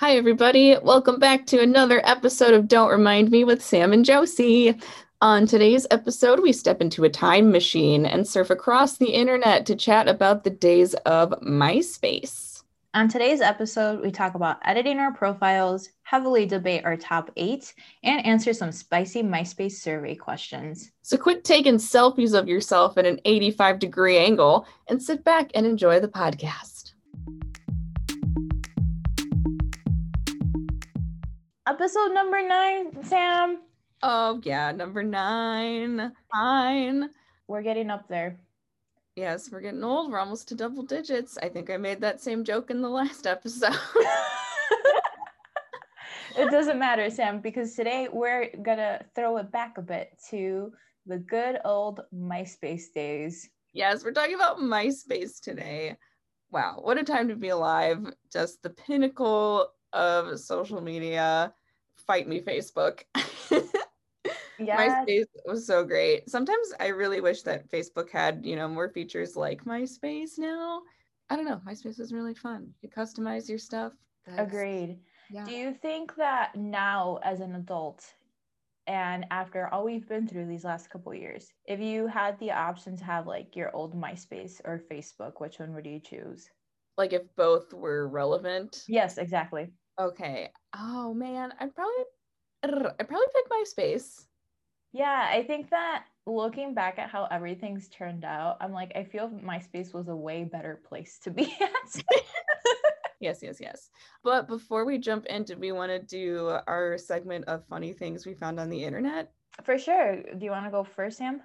Hi, everybody. Welcome back to another episode of Don't Remind Me with Sam and Josie. On today's episode, we step into a time machine and surf across the internet to chat about the days of MySpace. On today's episode, we talk about editing our profiles, heavily debate our top 8, and answer some spicy MySpace survey questions. So quit taking selfies of yourself at an 85-degree angle and sit back and enjoy the podcast. Episode number 9, Sam. Oh, yeah, number 9. Fine. We're getting up there. Yes, we're getting old. We're almost to double digits. I think I made that same joke in the last episode. It doesn't matter, Sam, because today we're going to throw it back a bit to the good old MySpace days. Yes, we're talking about MySpace today. Wow, what a time to be alive. Just the pinnacle of social media. Fight me, Facebook. Yeah, MySpace was so great. Sometimes I really wish that Facebook had, you know, more features like MySpace now. I don't know. MySpace was really fun. You customize your stuff. Agreed. Yeah. Do you think that now as an adult and after all we've been through these last couple of years, if you had the option to have like your old MySpace or Facebook, which one would you choose? Like if both were relevant? Yes, exactly. Okay. Oh man, I'd probably pick MySpace. Yeah, I think that looking back at how everything's turned out, I'm like, I feel MySpace was a way better place to be at. Yes. But before we jump in, did we want to do our segment of funny things we found on the internet? For sure. Do you want to go first, Sam?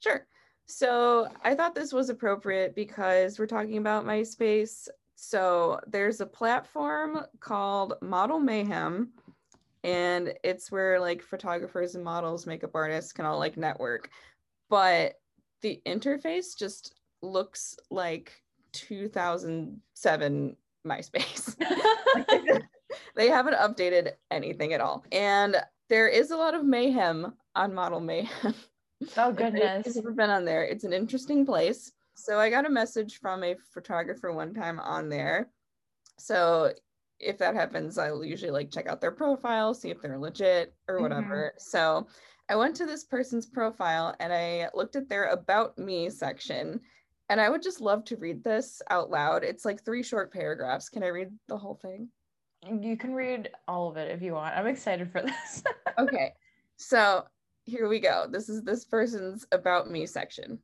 Sure. So I thought this was appropriate because we're talking about MySpace. So there's a platform called Model Mayhem, and it's where like photographers and models, makeup artists can all like network. But the interface just looks like 2007 MySpace. They haven't updated anything at all. And there is a lot of mayhem on Model Mayhem. Oh, goodness. I've never been on there. It's an interesting place. So I got a message from a photographer one time on there. So if that happens, I'll usually like check out their profile, see if they're legit or whatever. Mm-hmm. So I went to this person's profile and I looked at their About Me section. And I would just love to read this out loud. It's like 3 short paragraphs. Can I read the whole thing? You can read all of it if you want. I'm excited for this. Okay. So here we go. This is this person's About Me section.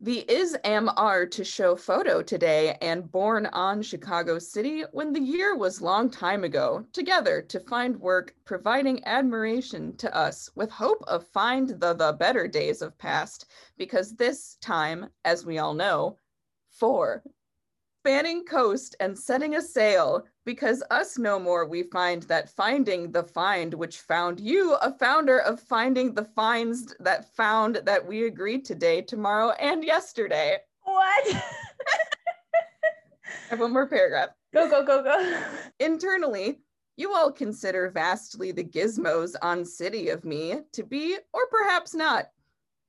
The is am are to show photo today and born on Chicago City when the year was long time ago, together to find work, providing admiration to us with hope of find the better days of past, because this time, as we all know, for spanning coast and setting a sail, because us no more we find that finding the find which found you, a founder of finding the finds that found that we agreed today, tomorrow, and yesterday. What? I have one more paragraph. Go. Internally, you all consider vastly the gizmos on city of me to be, or perhaps not.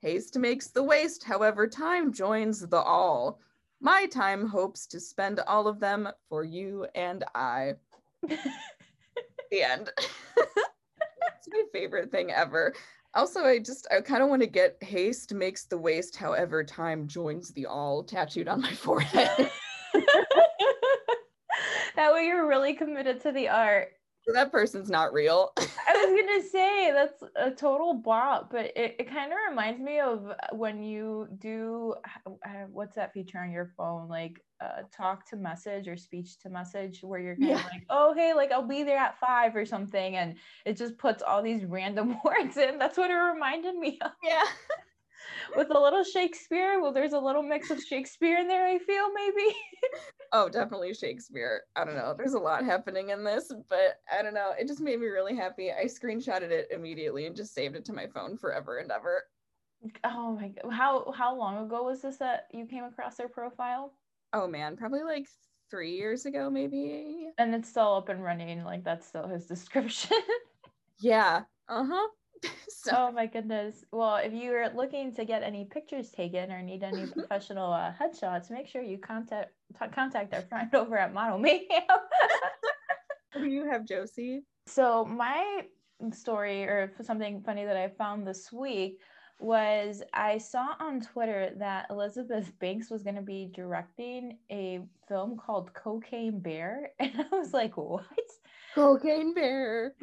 Haste makes the waste, however time joins the all. My time hopes to spend all of them for you and I. The end. It's my favorite thing ever. Also, I kind of want to get haste makes the waste, however time joins the all tattooed on my forehead. That way you're really committed to the art. That person's not real. I was going to say that's a total bop, but it kind of reminds me of when you do, what's that feature on your phone? Like talk to message or speech to message where you're kind of like, oh, hey, like I'll be there at 5 or something. And it just puts all these random words in. That's what it reminded me of. Yeah. With a little Shakespeare. Well, there's a little mix of Shakespeare in there, I feel, maybe. Oh, definitely Shakespeare. I don't know. There's a lot happening in this, but I don't know. It just made me really happy. I screenshotted it immediately and just saved it to my phone forever and ever. Oh my God. How long ago was this that you came across their profile? Oh man, probably like 3 years ago, maybe. And it's still up and running. Like that's still his description. Yeah. Uh-huh. So. Oh my goodness. Well, if you are looking to get any pictures taken or need any professional headshots, make sure you contact our friend over at Model Mayhem. you have, Josie? So my story, or something funny that I found this week, was I saw on Twitter that Elizabeth Banks was going to be directing a film called Cocaine Bear, and I was like, what? Cocaine Bear.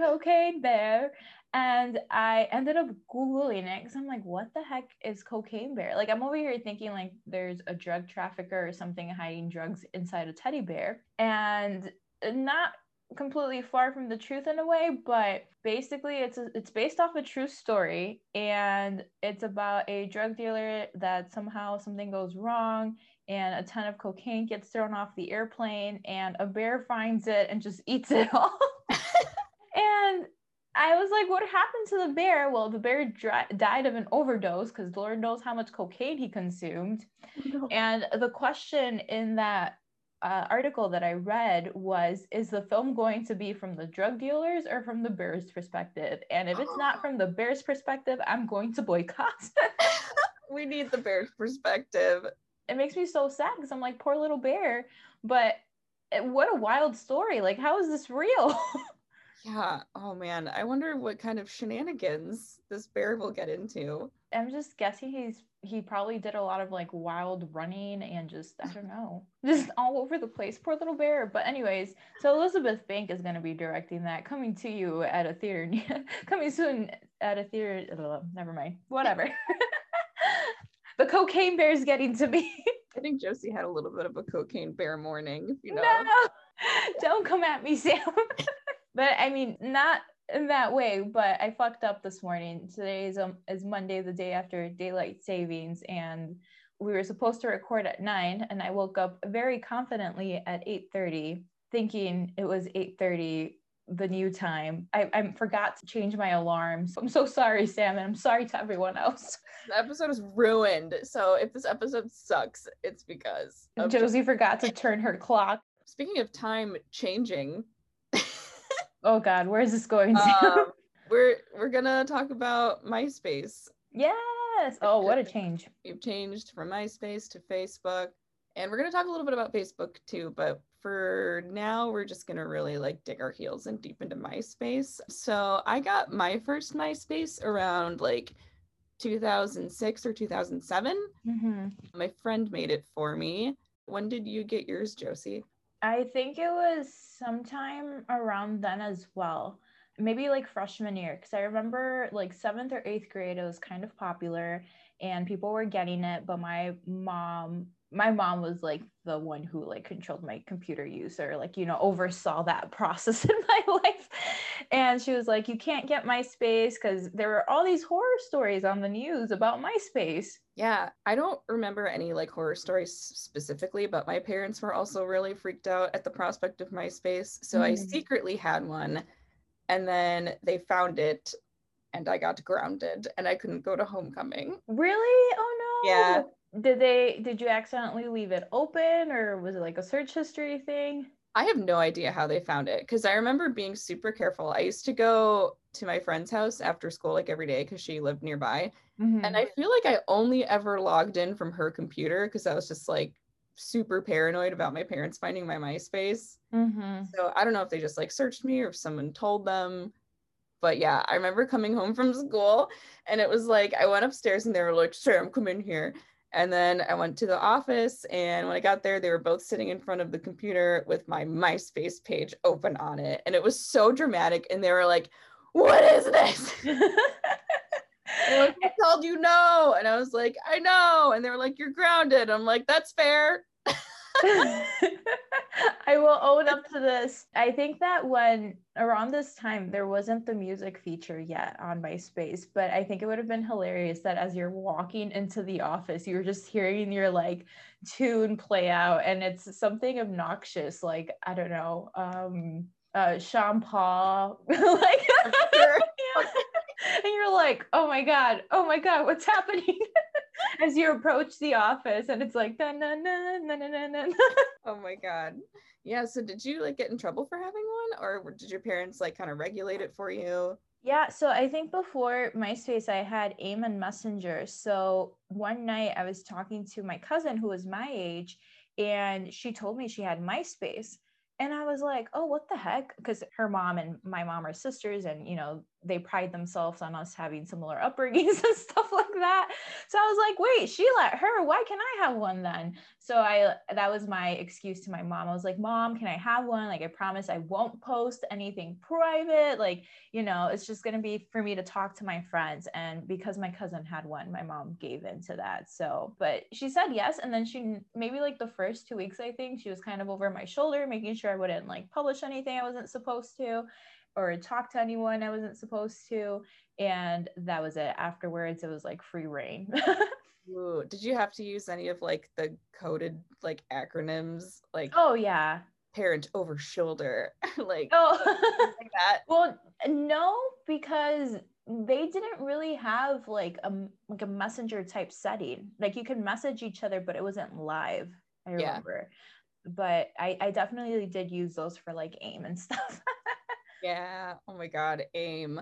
And I ended up Googling it because I'm like, what the heck is Cocaine Bear? Like, I'm over here thinking like there's a drug trafficker or something hiding drugs inside a teddy bear, and not completely far from the truth in a way, but basically it's based off a true story, and it's about a drug dealer that somehow something goes wrong and a ton of cocaine gets thrown off the airplane and a bear finds it and just eats it all. And I was like, what happened to the bear? Well, the bear died of an overdose because Lord knows how much cocaine he consumed. No. And the question in that article that I read was, is the film going to be from the drug dealers or from the bear's perspective? And if it's not from the bear's perspective, I'm going to boycott. We need the bear's perspective. It makes me so sad because I'm like, poor little bear. But what a wild story. Like, how is this real? Yeah. Oh man. I wonder what kind of shenanigans this bear will get into. I'm just guessing he probably did a lot of like wild running and just, I don't know, just all over the place. Poor little bear. But anyways, so Elizabeth Banks is going to be directing that, coming soon at a theater. Oh, never mind. Whatever. The Cocaine Bear is getting to me. I think Josie had a little bit of a Cocaine Bear morning. You know? No, don't come at me, Sam. But I mean, not in that way, but I fucked up this morning. Today is Monday, the day after daylight savings, and we were supposed to record at 9, and I woke up very confidently at 8:30, thinking it was 8:30, the new time. I forgot to change my alarm. So I'm so sorry, Sam, and I'm sorry to everyone else. The episode is ruined, so if this episode sucks, it's because Josie forgot to turn her clock. Speaking of time changing... Oh God, where is this going to? We're gonna talk about MySpace. Yes. Oh, what a change! You've changed from MySpace to Facebook, and we're gonna talk a little bit about Facebook too. But for now, we're just gonna really like dig our heels in deep into MySpace. So I got my first MySpace around like 2006 or 2007. Mm-hmm. My friend made it for me. When did you get yours, Josie? I think it was sometime around then as well, maybe like freshman year, because I remember like 7th or 8th grade, it was kind of popular and people were getting it, but my mom was like the one who like controlled my computer use, or like, you know, oversaw that process in my life. And she was like, you can't get MySpace because there were all these horror stories on the news about MySpace. Yeah, I don't remember any like horror stories specifically, but my parents were also really freaked out at the prospect of MySpace. So I secretly had one, and then they found it and I got grounded and I couldn't go to homecoming. Really? Oh no. Yeah. Did you accidentally leave it open, or was it like a search history thing? I have no idea how they found it, because I remember being super careful. I used to go to my friend's house after school like every day because she lived nearby. Mm-hmm. And I feel like I only ever logged in from her computer because I was just like super paranoid about my parents finding my MySpace. Mm-hmm. So I don't know if they just like searched me or if someone told them. But yeah, I remember coming home from school and it was like, I went upstairs and they were like, Sam, come in here. And then I went to the office, and when I got there, they were both sitting in front of the computer with my MySpace page open on it. And it was so dramatic. And they were like, what is this? Like, I told you no. And I was like, I know. And they were like, you're grounded. I'm like, that's fair. I will own up to this. I think that when around this time there wasn't the music feature yet on MySpace, but I think it would have been hilarious that as you're walking into the office, you're just hearing your like tune play out, and it's something obnoxious, like I don't know, Sean Paul. Like, and you're like, oh my god, what's happening? As you approach the office, and it's like na na na na na na. Oh my god. Yeah, so did you like get in trouble for having one, or did your parents like kind of regulate it for you? Yeah, so I think before MySpace I had AIM and Messenger. So one night I was talking to my cousin who was my age, and she told me she had MySpace. And I was like, oh, what the heck? Because her mom and my mom are sisters, and, you know, they pride themselves on us having similar upbringings and stuff like that. So I was like, wait, she let her, why can't I have one then? So that was my excuse to my mom. I was like, Mom, can I have one? Like, I promise I won't post anything private. Like, you know, it's just going to be for me to talk to my friends. And because my cousin had one, my mom gave into that. So, but she said yes. And then she, maybe like the first 2 weeks, I think she was kind of over my shoulder, making sure I wouldn't like publish anything I wasn't supposed to, or talk to anyone I wasn't supposed to. And that was it. Afterwards, it was like free reign. Ooh, did you have to use any of like the coded like acronyms? Like, oh yeah, parent over shoulder, like, oh. Like that? Well, no, because they didn't really have like a messenger type setting. Like, you could message each other, but it wasn't live, I remember. Yeah. But I definitely did use those for like AIM and stuff. Yeah. Oh my God. AIM.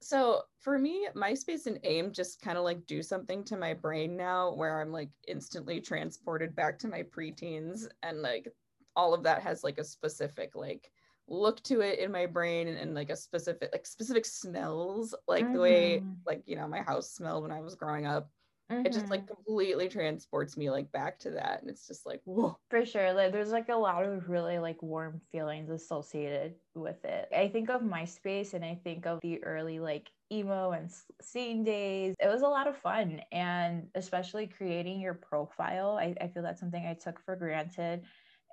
So for me, MySpace and AIM just kind of like do something to my brain now where I'm like instantly transported back to my preteens, and like all of that has like a specific like look to it in my brain, and like a specific smells, like the way, like, you know, my house smelled when I was growing up. It just like completely transports me like back to that. And it's just like, whoa. For sure. Like, there's like a lot of really like warm feelings associated with it. I think of MySpace and I think of the early like emo and scene days. It was a lot of fun. And especially creating your profile. I feel that's something I took for granted.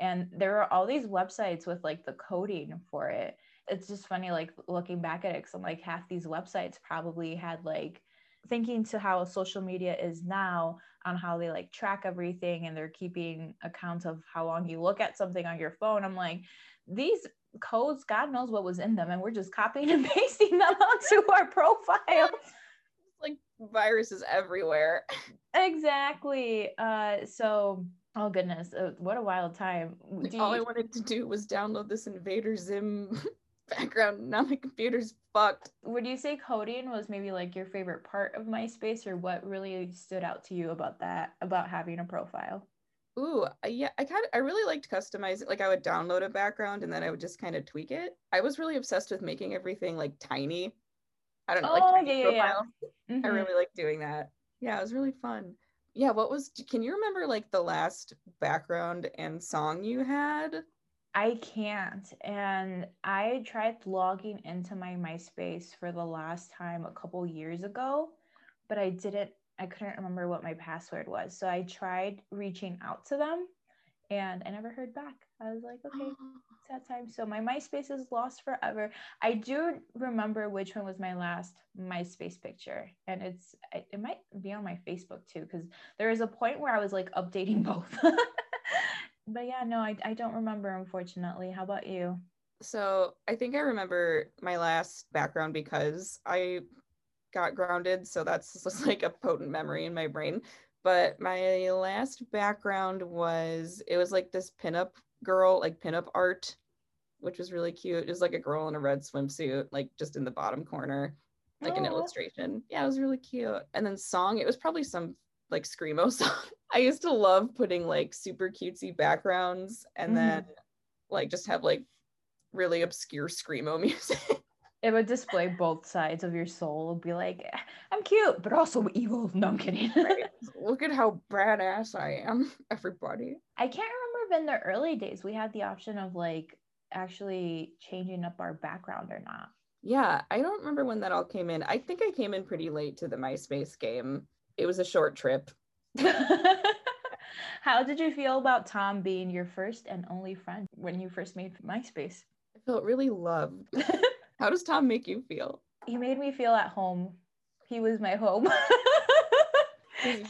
And there are all these websites with like the coding for it. It's just funny, like looking back at it, because I'm like, half these websites probably had like, thinking to how social media is now on how they like track everything and they're keeping account of how long you look at something on your phone. I'm like, these codes, God knows what was in them, and we're just copying and pasting them onto our profile. Like, viruses everywhere. Exactly. So, oh goodness, what a wild time. All I wanted to do was download this Invader Zim background. Now my computer's fucked. Would you say coding was maybe like your favorite part of MySpace, or what really stood out to you about that, about having a profile? Ooh, yeah, I really liked customizing. Like, I would download a background and then I would just kind of tweak it. I was really obsessed with making everything like tiny. I don't know. Oh, like, yeah. Mm-hmm. I really like doing that. Yeah, it was really fun. Yeah, can you remember like the last background and song you had? I can't. And I tried logging into my MySpace for the last time a couple years ago, but I couldn't remember what my password was. So I tried reaching out to them and I never heard back. I was like, okay, it's that time. So my MySpace is lost forever. I do remember which one was my last MySpace picture. And it might be on my Facebook too, because there was a point where I was like updating both. But yeah, no, I don't remember, unfortunately. How about you? So I think I remember my last background because I got grounded. So that's just like a potent memory in my brain. But my last background it was like this pinup girl, like pinup art, which was really cute. It was like a girl in a red swimsuit, like just in the bottom corner, like an illustration. Yeah, it was really cute. And then song, it was probably some like screamo song. I used to love putting like super cutesy backgrounds and then like just have like really obscure screamo music. It would display both sides of your soul. It'd be like, I'm cute, but also evil. No, I'm kidding. Right. Look at how badass I am, everybody. I can't remember if in the early days we had the option of like actually changing up our background or not. Yeah, I don't remember when that all came in. I think I came in pretty late to the MySpace game. It was a short trip. How did you feel about Tom being your first and only friend when you first made MySpace? I felt really loved. How does Tom make you feel? He made me feel at home. He was my home.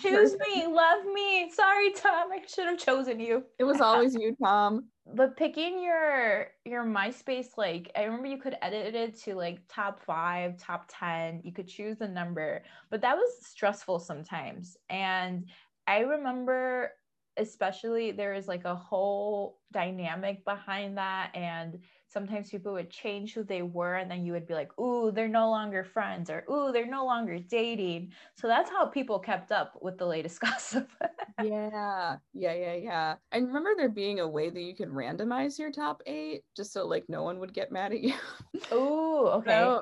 Choose me, love me. Sorry, Tom, I should have chosen you. It was always you, Tom. But picking your MySpace, like, I remember you could edit it to like top 5, top 10. You could choose a number, but that was stressful sometimes. And I remember especially there is like a whole dynamic behind that. And sometimes people would change who they were, and then you would be like, ooh, they're no longer friends, or ooh, they're no longer dating. So that's how people kept up with the latest gossip. Yeah. I remember there being a way that you could randomize your top 8 just so like no one would get mad at you. Oh, okay.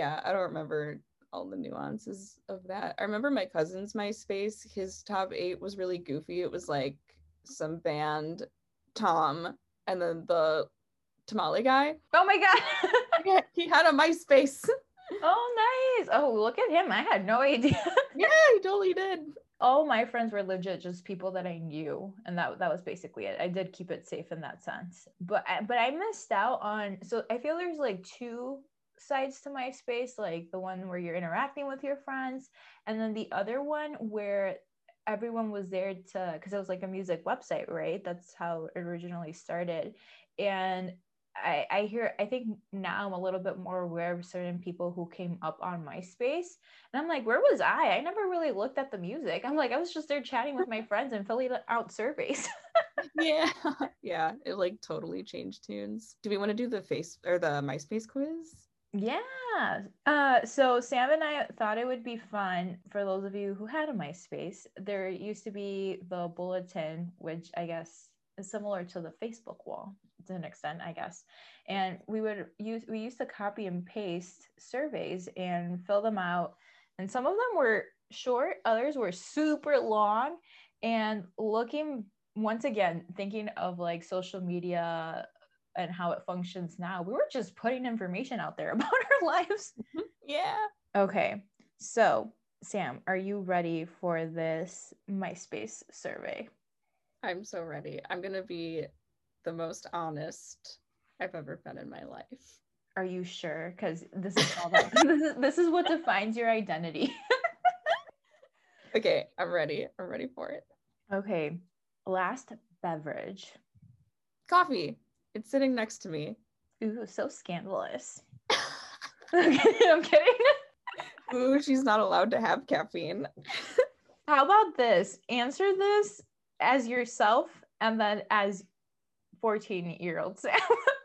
I don't remember all the nuances of that. I remember my cousin's MySpace, his top 8 was really goofy. It was like some band, Tom, and then the tamale guy. Oh my god. Yeah, he had a MySpace. Oh nice. Oh, look at him. I had no idea. Yeah, he totally did. All my friends were legit just people that I knew, and that was basically it. I did keep it safe in that sense, but I missed out on, so I feel there's like two sides to MySpace, like the one where you're interacting with your friends, and then the other one where everyone was there to, because it was like a music website, right? That's how it originally started. And I think now I'm a little bit more aware of certain people who came up on MySpace, and I'm like, where was I never really looked at the music. I'm like, I was just there chatting with my friends and filling out surveys. yeah, it like totally changed tunes. Do we want to do the MySpace quiz? Yeah. So Sam and I thought it would be fun, for those of you who had a MySpace, there used to be the bulletin, which I guess is similar to the Facebook wall to an extent, I guess. And we used to copy and paste surveys and fill them out. And some of them were short, others were super long. And looking, once again, thinking of like social media and how it functions now, we were just putting information out there about our lives. Yeah. Okay. So, Sam, are you ready for this MySpace survey? I'm so ready. I'm going to be the most honest I've ever been in my life. Are you sure? Because this is all that. This is what defines your identity. Okay. I'm ready. I'm ready for it. Okay. Last beverage. Coffee. It's sitting next to me. Ooh, so scandalous. I'm kidding. Ooh, she's not allowed to have caffeine. How about this? Answer this as yourself and then as 14-year-old Sam.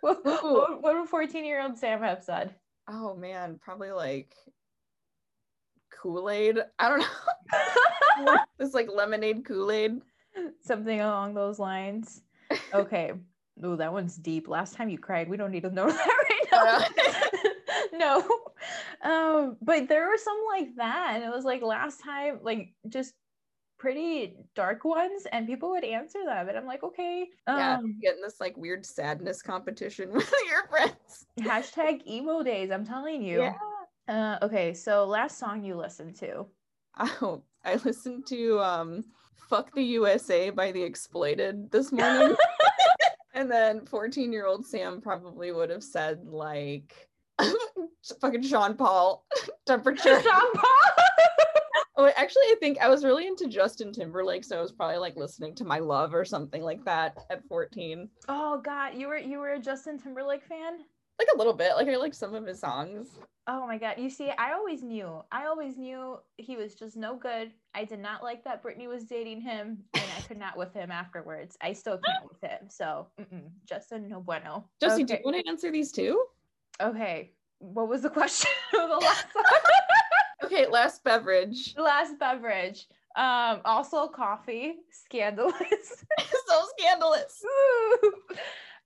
What would 14-year-old Sam have said? Oh, man, probably like Kool-Aid. I don't know. It's like lemonade Kool-Aid. Something along those lines. Okay. Oh, that one's deep. Last time you cried. We don't need to know that right now. No. But there were some like that. And it was like last time, like just pretty dark ones. And people would answer them. And I'm like, okay. Yeah, getting this like weird sadness competition with your friends. Hashtag emo days. I'm telling you. Yeah. Okay. So last song you listened to. Oh, I listened to Fuck the USA by The Exploited this morning. And then 14-year-old Sam probably would have said like fucking Sean Paul. Temperature. Sean Paul. Oh, actually, I think I was really into Justin Timberlake, so I was probably like listening to My Love or something like that at 14. Oh God, you were a Justin Timberlake fan? Like a little bit. Like I liked some of his songs. Oh my God. You see, I always knew he was just no good. I did not like that Britney was dating him, and I could not with him afterwards. I still can't with him. So, Justin, no bueno. Justin, okay. Do you want to answer these two? Okay. What was the question of the last one? Okay, last beverage. Last beverage. Also coffee. Scandalous. So scandalous. Ooh.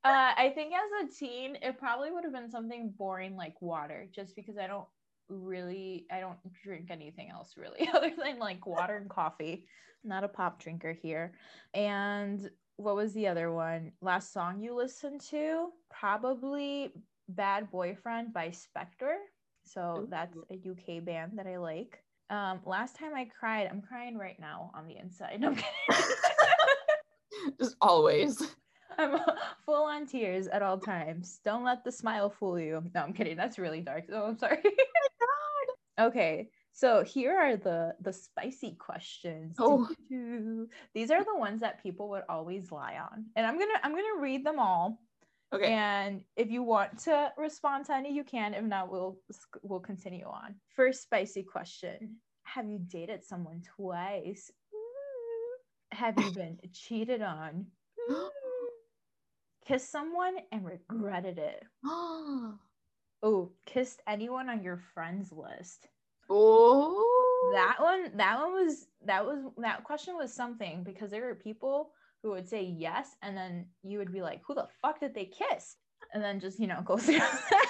I think as a teen, it probably would have been something boring like water, just because I don't drink anything else really other than like water and coffee. Not a pop drinker here. And what was the other one? Last song you listened to? Probably Bad Boyfriend by Spectre. So that's a UK band that I like. Last time I cried, I'm crying right now on the inside. I'm kidding. Just always. I'm full on tears at all times. Don't let the smile fool you. No, I'm kidding. That's really dark. Oh, I'm sorry. Oh, okay. So here are the spicy questions. Oh. These are the ones that people would always lie on. And I'm going to read them all. Okay. And if you want to respond to any, you can. If not, we'll continue on. First spicy question. Have you dated someone twice? Have you been cheated on? kissed someone and regretted it. Oh, kissed anyone on your friends list. Oh, that question was something, because there were people who would say yes, and then you would be like, who the fuck did they kiss? And then just, you know, go through that.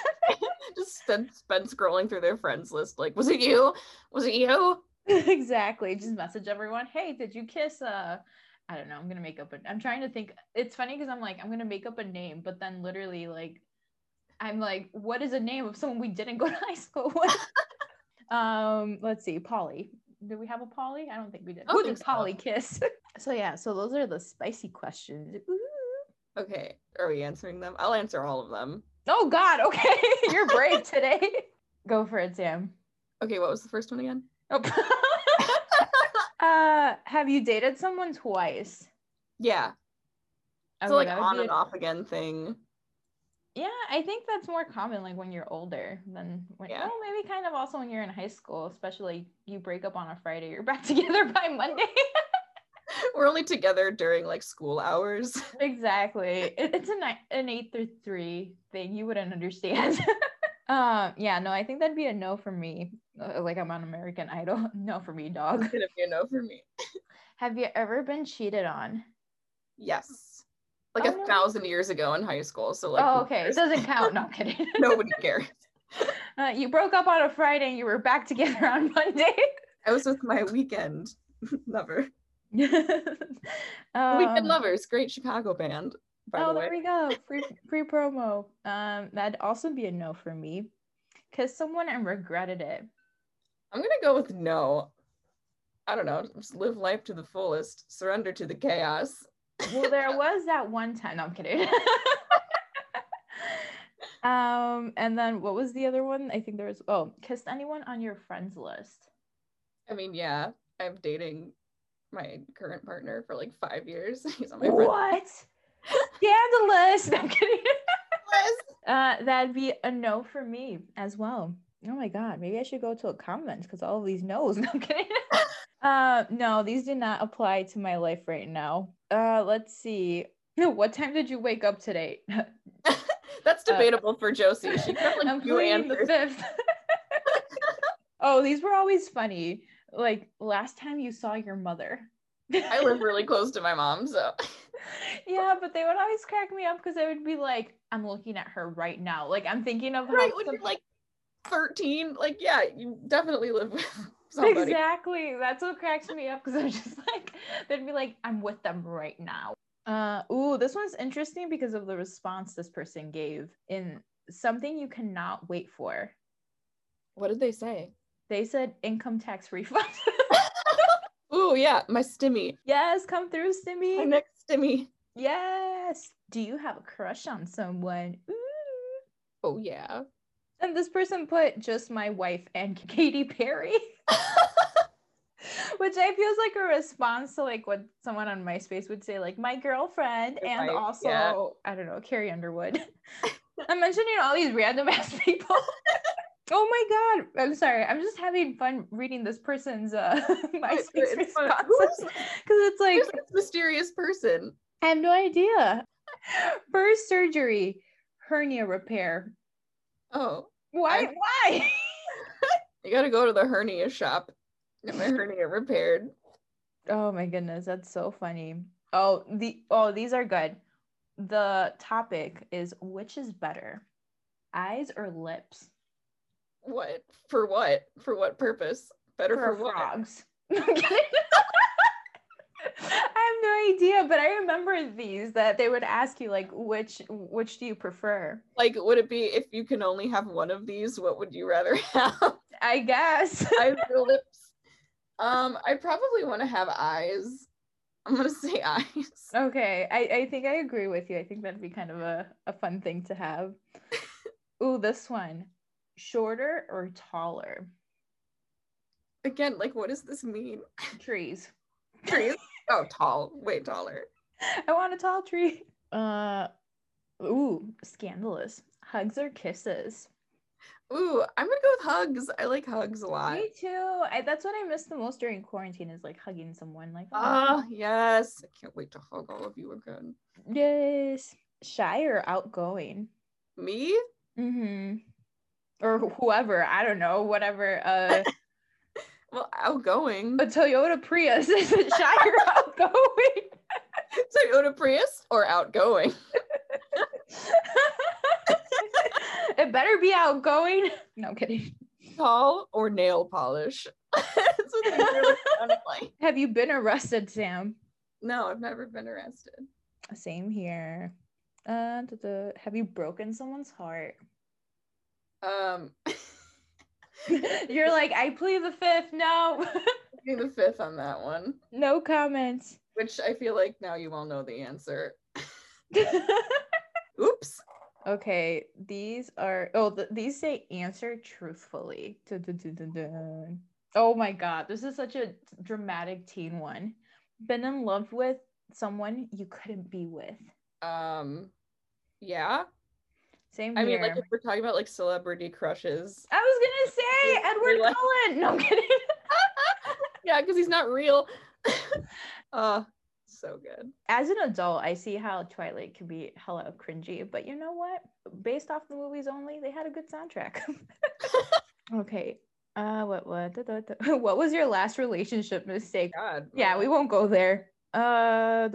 Just spend scrolling through their friends list, like, was it you? Was it you? Exactly. Just message everyone, hey, did you kiss I don't know, I'm trying to think. It's funny because I'm like, I'm gonna make up a name, but then literally, like, I'm like, what is a name of someone we didn't go to high school with? Let's see, Polly. Did we have a Polly? I don't think we did. Who did Polly kiss? So yeah, so those are the spicy questions. Ooh. Okay, are we answering them? I'll answer all of them. Oh God, okay. You're brave today. Go for it, Sam. Okay, what was the first one again? Oh. Have you dated someone twice? Yeah. Okay, so like on and off again thing. Yeah, I think that's more common, like when you're older than when, yeah. Oh, maybe kind of also when you're in high school, especially you break up on a Friday, you're back together by Monday. We're only together during like school hours. Exactly. It's an 8-3 thing. You wouldn't understand. Yeah, no, I think that'd be a no for me. Like I'm on American Idol. No for me, dog. It's gonna be a no for me. Have you ever been cheated on? Yes. Like 1,000 years ago in high school. So like, oh, okay. It doesn't count. No, I'm kidding. Nobody cares. You broke up on a Friday and you were back together on Monday. I was with my weekend lover. Weekend Lovers, great Chicago band, by the way. There we go. Free promo. That'd also be a no for me. Kissed someone and regretted it. I'm gonna go with no. I don't know, just live life to the fullest, surrender to the chaos. Well, there was that one time. No, I'm kidding. And then what was the other one? I think there was kissed anyone on your friends list. I mean, yeah, I'm dating my current partner for like 5 years. He's on my friend. What? Scandalous. No, I'm kidding. That'd be a no for me as well. Oh my God, maybe I should go to a comment because all of these no's. No, I'm kidding. No, these do not apply to my life right now. Let's see. What time did you wake up today? That's debatable for Josie. She kept like, I'm playing the fifth. Oh, these were always funny. Like, last time you saw your mother. I live really close to my mom, so. Yeah, but they would always crack me up because I would be like, I'm looking at her right now. Like, I'm thinking of right, when you're like 13. Like, yeah, you definitely live with somebody. Exactly. That's what cracks me up because I'm just like, they'd be like, I'm with them right now. Ooh, this one's interesting because of the response this person gave in something you cannot wait for. What did they say? They said income tax refund. Ooh, yeah, my stimmy. Yes, come through, stimmy. My next stimmy. Yes. Do you have a crush on someone? Ooh. Oh, yeah. And this person put just my wife and Katy Perry, which I feel is like a response to like what someone on MySpace would say, like my girlfriend and wife, also, yeah. I don't know, Carrie Underwood. I'm mentioning all these random ass people. Oh my God, I'm sorry. I'm just having fun reading this person's MySpace responses. Because it's like, who's this mysterious person? I have no idea. First surgery, hernia repair. Oh. Why? You gotta go to the hernia shop. Get my hernia repaired. Oh my goodness, that's so funny. These are good. The topic is, which is better, eyes or lips? What? For what? For what purpose? Better for what? Frogs. I have no idea, but I remember these, that they would ask you like, which do you prefer? Like, would it be, if you can only have one of these, what would you rather have? I guess. Eyes or lips? I probably want to have eyes. I'm gonna say eyes. Okay, I think I agree with you. I think that'd be kind of a fun thing to have. Ooh, this one. Shorter or taller? Again, like, what does this mean? Trees. Oh, tall, way taller. I want a tall tree. Ooh, scandalous. Hugs or kisses? Ooh, I'm gonna go with hugs. I like hugs a lot. Me too. That's what I miss the most during quarantine, is like hugging someone. Like, oh yes, I can't wait to hug all of you again. Yes. shy or outgoing? Me? Mm-hmm. Or whoever, I don't know, whatever. Well, outgoing. A Toyota Prius isn't shy or outgoing. Toyota Prius or outgoing? It better be outgoing. No kidding. Tall or nail polish? That's what they really sound like. Have you been arrested, Sam? No, I've never been arrested. Same here. Have you broken someone's heart? You're like, I plead the fifth. No. I plead the fifth on that one. No comments. Which I feel like now you all know the answer. Oops. Okay, these are, these say answer truthfully. Oh my God, this is such a dramatic teen one. Been in love with someone you couldn't be with. Yeah. Same here. I mean, like, if we're talking about like celebrity crushes. I was gonna say Edward Cullen. No, I'm kidding. Yeah, because he's not real. So good. As an adult, I see how Twilight can be hella cringy, but you know what? Based off the movies only, they had a good soundtrack. Okay. What was your last relationship mistake? God, yeah, we won't go there. I'm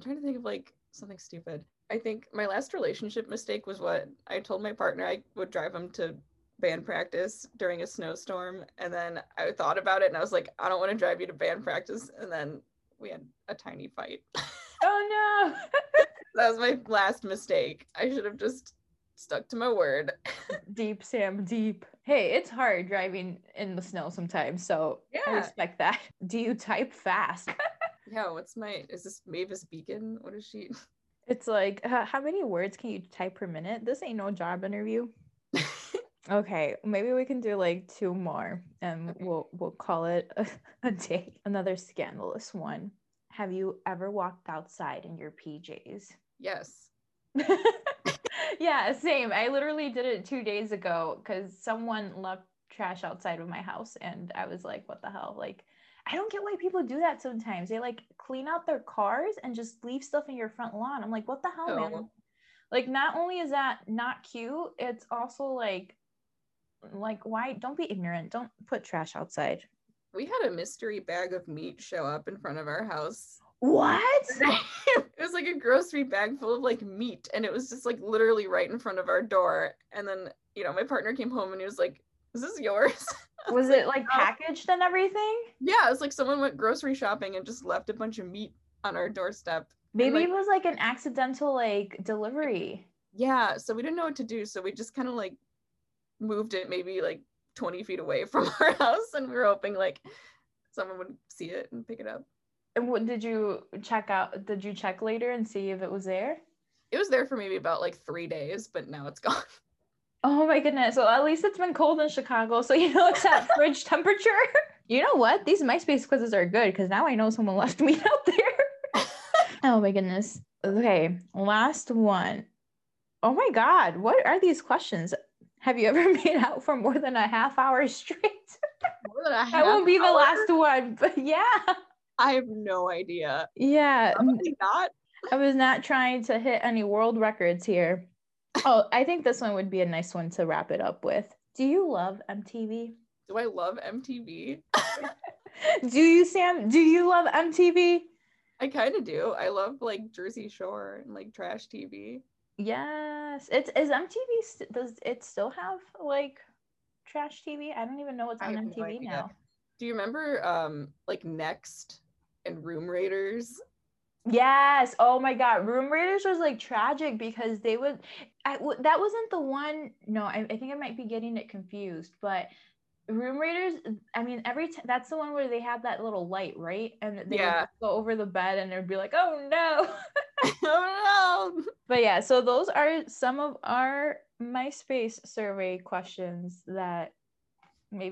trying to think of like something stupid. I think my last relationship mistake was what I told my partner I would drive him to band practice during a snowstorm, and then I thought about it and I was like, I don't want to drive you to band practice, and then we had a tiny fight. Oh no. That was my last mistake. I should have just stuck to my word. Deep, Sam, deep. Hey, it's hard driving in the snow sometimes, so yeah. I respect that. Do you type fast? Yeah, is this Mavis Beacon? What is she? It's like, how many words can you type per minute? This ain't no job interview. Okay, maybe we can do like two more and we'll call it a day. Another scandalous one. Have you ever walked outside in your PJs? Yes. Yeah, same. I literally did it 2 days ago because someone left trash outside of my house and I was like, what the hell? Like, I don't get why people do that sometimes. They like clean out their cars and just leave stuff in your front lawn. I'm like, what the hell, man? Like, not only is that not cute, it's also like, why? Don't be ignorant. Don't put trash outside. We had a mystery bag of meat show up in front of our house. What? It was like a grocery bag full of like meat, and it was just like literally right in front of our door. And then, you know, my partner came home and he was like, is this yours? Was it like packaged and everything? Yeah, it's like someone went grocery shopping and just left a bunch of meat on our doorstep. Maybe it was like an accidental like delivery. Yeah, so we didn't know what to do, so we just kind of like moved it maybe like 20 feet away from our house, and we were hoping like someone would see it and pick it up. And what did you check out? Did you check later and see if it was there? It was there for maybe about like 3 days, but now it's gone. Oh my goodness. Well, at least it's been cold in Chicago, so you know it's at fridge temperature. You know what? These MySpace quizzes are good because now I know someone left me out there. Oh my goodness. Okay, last one. Oh my God, what are these questions? Have you ever made out for more than a half hour straight? More than a half hour? That won't be the last one, but yeah. I have no idea. Yeah. Probably not. I was not trying to hit any world records here. Oh, I think this one would be a nice one to wrap it up with. Do you love MTV? Do I love MTV? Do you, Sam? Do you love MTV? I kind of do. I love like Jersey Shore and like trash TV. Yes. Is MTV, does it still have like trash TV? I don't even know what's on MTV now. Do you remember like Next and Room Raiders? Yes. Oh my God. Room Raiders was like tragic because they would, that wasn't the one. No, I think I might be getting it confused, but Room Raiders, I mean, that's the one where they had that little light, right? And they would go over the bed and it'd be like, oh no. Oh no. But yeah, so those are some of our MySpace survey questions that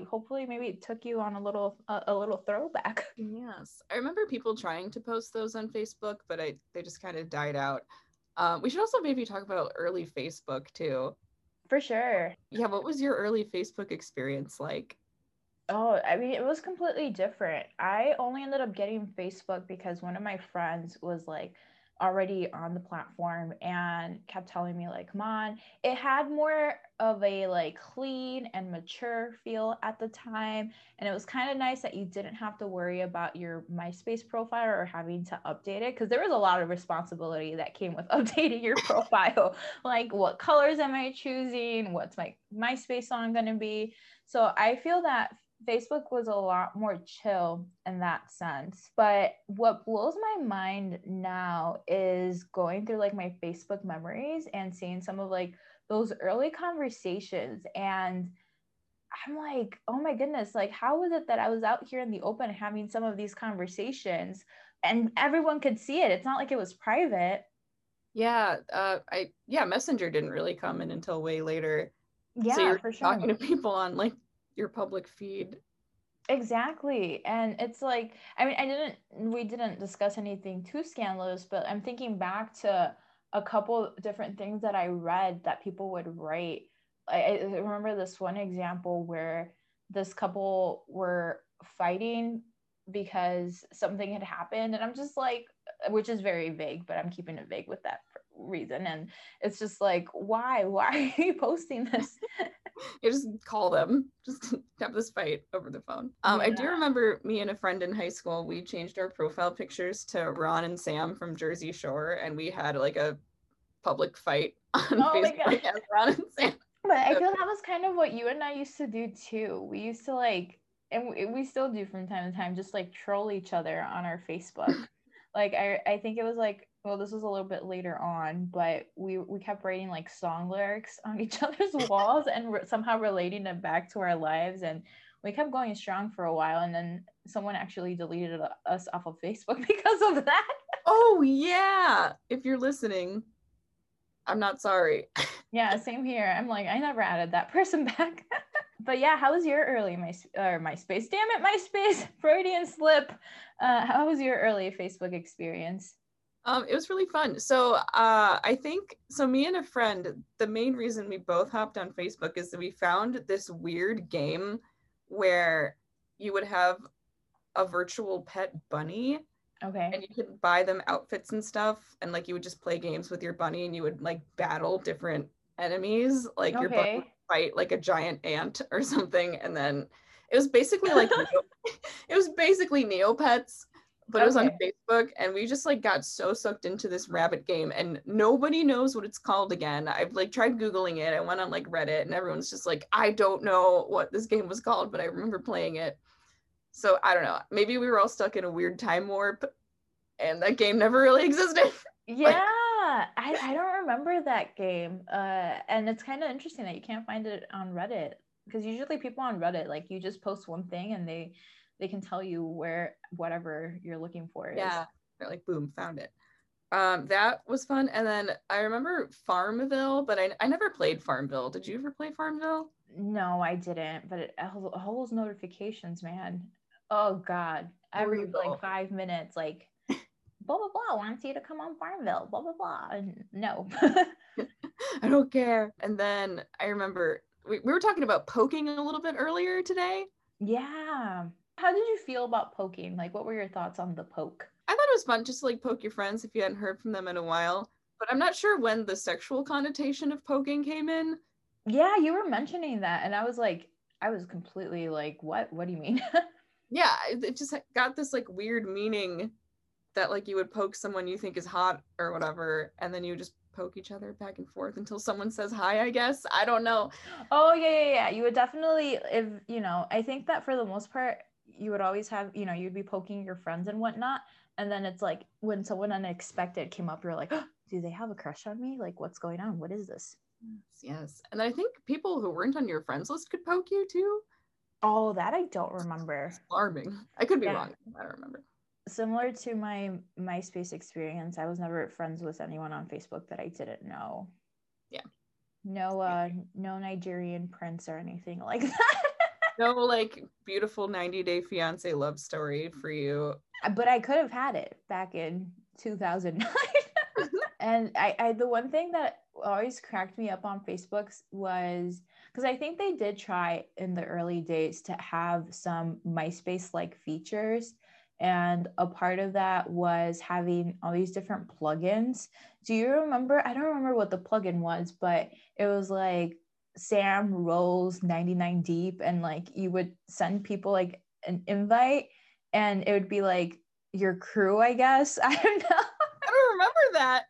hopefully it took you on a little throwback. Yes, I remember people trying to post those on Facebook, but they just kind of died out. We should also maybe talk about early Facebook too. For sure. Yeah, what was your early Facebook experience like? Oh, I mean, it was completely different. I only ended up getting Facebook because one of my friends was like, already on the platform and kept telling me like, come on. It had more of a like clean and mature feel at the time, and it was kind of nice that you didn't have to worry about your MySpace profile or having to update it, because there was a lot of responsibility that came with updating your profile. Like, what colors am I choosing? What's my MySpace song gonna be? So I feel that Facebook was a lot more chill in that sense. But what blows my mind now is going through like my Facebook memories and seeing some of like those early conversations, and I'm like, oh my goodness, like how was it that I was out here in the open having some of these conversations and everyone could see it? It's not like it was private. Yeah, Messenger didn't really come in until way later. Yeah, so you're for sure talking to people on like your public feed. Exactly. And it's like, I mean, we didn't discuss anything too scandalous, but I'm thinking back to a couple different things that I read that people would write. I remember this one example where this couple were fighting because something had happened, and I'm just like, which is very vague, but I'm keeping it vague with that reason. And it's just like, why are you posting this? You just call them, just have this fight over the phone. I do remember me and a friend in high school, we changed our profile pictures to Ron and Sam from Jersey Shore, and we had like a public fight on Facebook as Ron and Sam. But I feel that was kind of what you and I used to do too. We used to like, and we still do from time to time, just like troll each other on our Facebook. Like I think it was like, well, this was a little bit later on, but we kept writing like song lyrics on each other's walls and somehow relating it back to our lives. And we kept going strong for a while. And then someone actually deleted us off of Facebook because of that. Oh yeah. If you're listening, I'm not sorry. Yeah, same here. I'm like, I never added that person back. But yeah, how was your early MySpace? Damn it, MySpace, Freudian slip. How was your early Facebook experience? It was really fun. So I think, so me and a friend, the main reason we both hopped on Facebook is that we found this weird game where you would have a virtual pet bunny. Okay. And you could buy them outfits and stuff. And like, you would just play games with your bunny, and you would like battle different enemies. Like your bunny would fight like a giant ant or something. And then it was basically like, it was basically Neopets. But it was on Facebook, and we just like got so sucked into this rabbit game, and nobody knows what it's called again. I've like tried Googling it. I went on like Reddit, and everyone's just like, I don't know what this game was called, but I remember playing it. So I don't know. Maybe we were all stuck in a weird time warp, and that game never really existed. Yeah. Like, I don't remember that game. And it's kind of interesting that you can't find it on Reddit, because usually people on Reddit, like you just post one thing and they can tell you where whatever you're looking for is. Yeah, they're like, boom, found it. That was fun. And then I remember Farmville, but I never played Farmville. Did you ever play Farmville? No, I didn't, but all those notifications, man. Oh God, every like 5 minutes, like blah, blah, blah, wants you to come on Farmville, blah, blah, blah. And no. I don't care. And then I remember we were talking about poking a little bit earlier today. Yeah. How did you feel about poking? Like, what were your thoughts on the poke? I thought it was fun just to like poke your friends if you hadn't heard from them in a while. But I'm not sure when the sexual connotation of poking came in. Yeah, you were mentioning that. And I was completely like, what? What do you mean? Yeah, it just got this like weird meaning that like you would poke someone you think is hot or whatever. And then you would just poke each other back and forth until someone says hi, I guess. I don't know. Oh, yeah. You would definitely, if you know, I think that for the most part, you would always have, you know, you'd be poking your friends and whatnot. And then it's like when someone unexpected came up, you're like, oh, do they have a crush on me? Like, what's going on? What is this? Yes. And I think people who weren't on your friends list could poke you too. Oh, that I don't remember. It's alarming. I could be wrong. I don't remember. Similar to my MySpace experience, I was never friends with anyone on Facebook that I didn't know. Yeah. No Nigerian prince or anything like that. No, like, beautiful 90-day fiance love story for you. But I could have had it back in 2009. And I the one thing that always cracked me up on Facebook was, because I think they did try in the early days to have some MySpace-like features. And a part of that was having all these different plugins. Do you remember? I don't remember what the plugin was, but it was like Sam rolls 99 deep, and like you would send people like an invite, and it would be like your crew, I guess. I don't know. I don't remember that.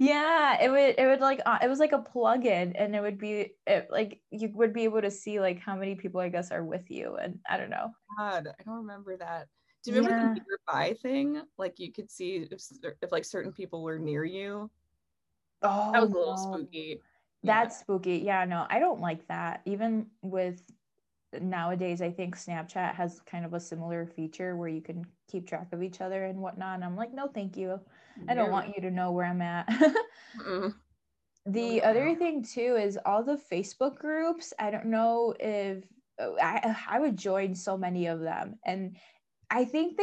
Yeah, it would like it was like a plugin, and it would be like you would be able to see like how many people I guess are with you, and I don't know. God, I don't remember that. Do you remember the near by thing? Like you could see if like certain people were near you. Oh, that was a little spooky. That's spooky. Yeah, no, I don't like that. Even with nowadays, I think Snapchat has kind of a similar feature where you can keep track of each other and whatnot. And I'm like, no, thank you. I don't want you to know where I'm at. The other thing too is all the Facebook groups. I don't know if I would join so many of them, and I think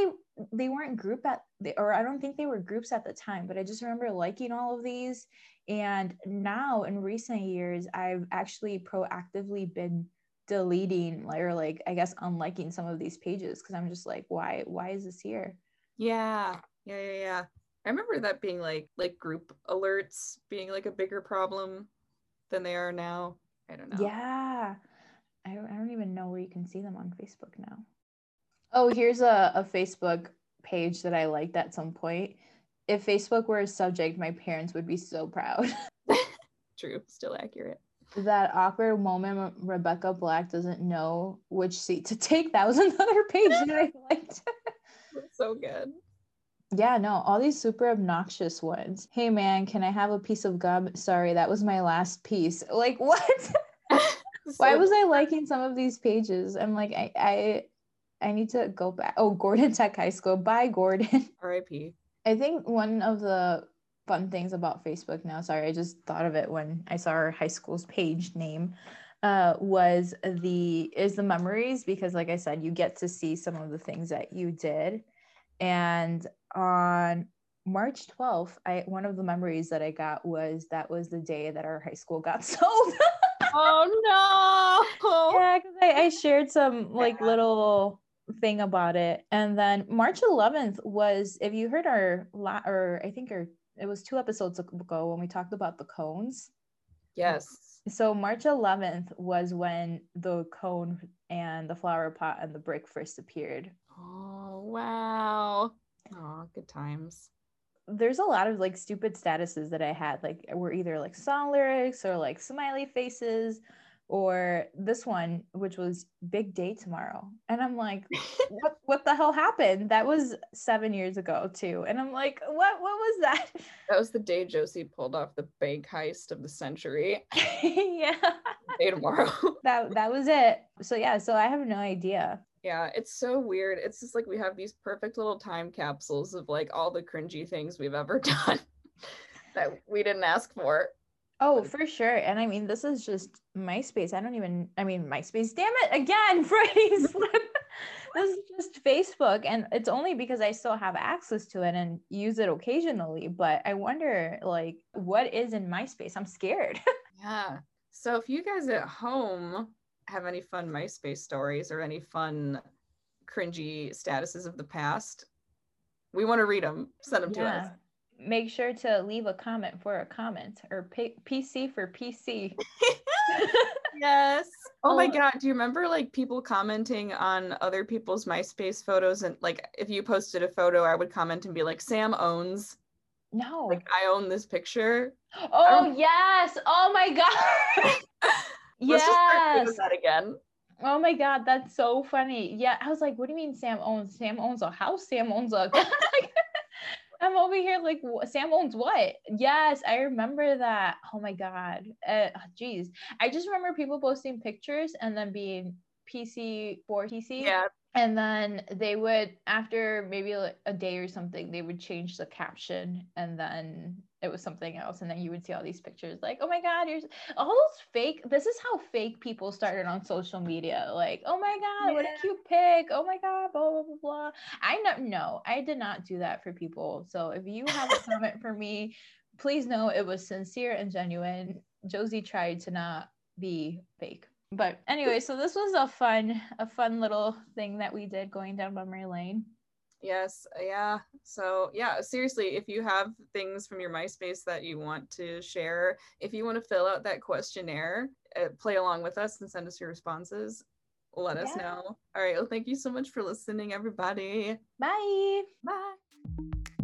they weren't I don't think they were groups at the time, but I just remember liking all of these. And now in recent years, I've actually proactively been deleting or like, I guess, unliking some of these pages. Cause I'm just like, why is this here? Yeah. I remember that being like group alerts being like a bigger problem than they are now. I don't know. Yeah. I don't even know where you can see them on Facebook now. Oh, here's a Facebook page that I liked at some point. If Facebook were a subject, my parents would be so proud. True, still accurate. That awkward moment when Rebecca Black doesn't know which seat to take. That was another page that I liked. So good. Yeah, no, all these super obnoxious ones. Hey man, can I have a piece of gum? Sorry, that was my last piece. Like, what? Why was I liking some of these pages? I'm like, I need to go back. Oh, Gordon Tech High School. Bye, Gordon. R.I.P. I think one of the fun things about Facebook now, sorry, I just thought of it when I saw our high school's page name, is the memories, because like I said, you get to see some of the things that you did. And on March 12th, one of the memories that I got was the day that our high school got sold. Oh no! Yeah, because I shared some like little thing about it, and then March 11th was, if you heard it was 2 episodes ago when we talked about the cones. Yes. So March 11th was when the cone and the flower pot and the brick first appeared. Oh wow! Oh, good times. There's a lot of like stupid statuses that I had, like were either like song lyrics or like smiley faces, or this one, which was big day tomorrow. And I'm like, what the hell happened? That was 7 years ago too. And I'm like, what was that? That was the day Josie pulled off the bank heist of the century. Yeah. Day tomorrow. That was it. So yeah, so I have no idea. Yeah, it's so weird. It's just like we have these perfect little time capsules of like all the cringy things we've ever done that we didn't ask for. Oh, for sure. And I mean, this is just MySpace. MySpace, damn it, again, Freudian slip. This is just Facebook. And it's only because I still have access to it and use it occasionally. But I wonder, like, what is in MySpace? I'm scared. Yeah. So if you guys at home have any fun MySpace stories or any fun cringy statuses of the past, we want to read them. Send them to us. Make sure to leave a comment for a comment, or PC for PC. Yes. Oh my God. Do you remember like people commenting on other people's MySpace photos? And like, if you posted a photo, I would comment and be like, Sam owns. No. Like, I own this picture. Oh, yes. Oh my God. Let's just start doing that again. Oh my God, that's so funny. Yeah, I was like, what do you mean Sam owns? Sam owns a house? Sam owns a... I'm over here like, Sam owns what? Yes, I remember that. Oh my God. Geez. I just remember people posting pictures and then being PC for PC. Yeah. And then they would, after maybe like a day or something, they would change the caption, and then it was something else. And then you would see all these pictures like, oh my God, you're all those fake. This is how fake people started on social media. Like, oh my God, what a cute pic. Oh my God, blah, blah, blah, blah. I did not do that for people. So if you have a comment for me, please know it was sincere and genuine. Josie tried to not be fake. But anyway, so this was a fun little thing that we did going down memory lane. Yes. Yeah. So yeah, seriously, if you have things from your MySpace that you want to share, if you want to fill out that questionnaire, play along with us and send us your responses. Let us know. All right. Well, thank you so much for listening, everybody. Bye. Bye.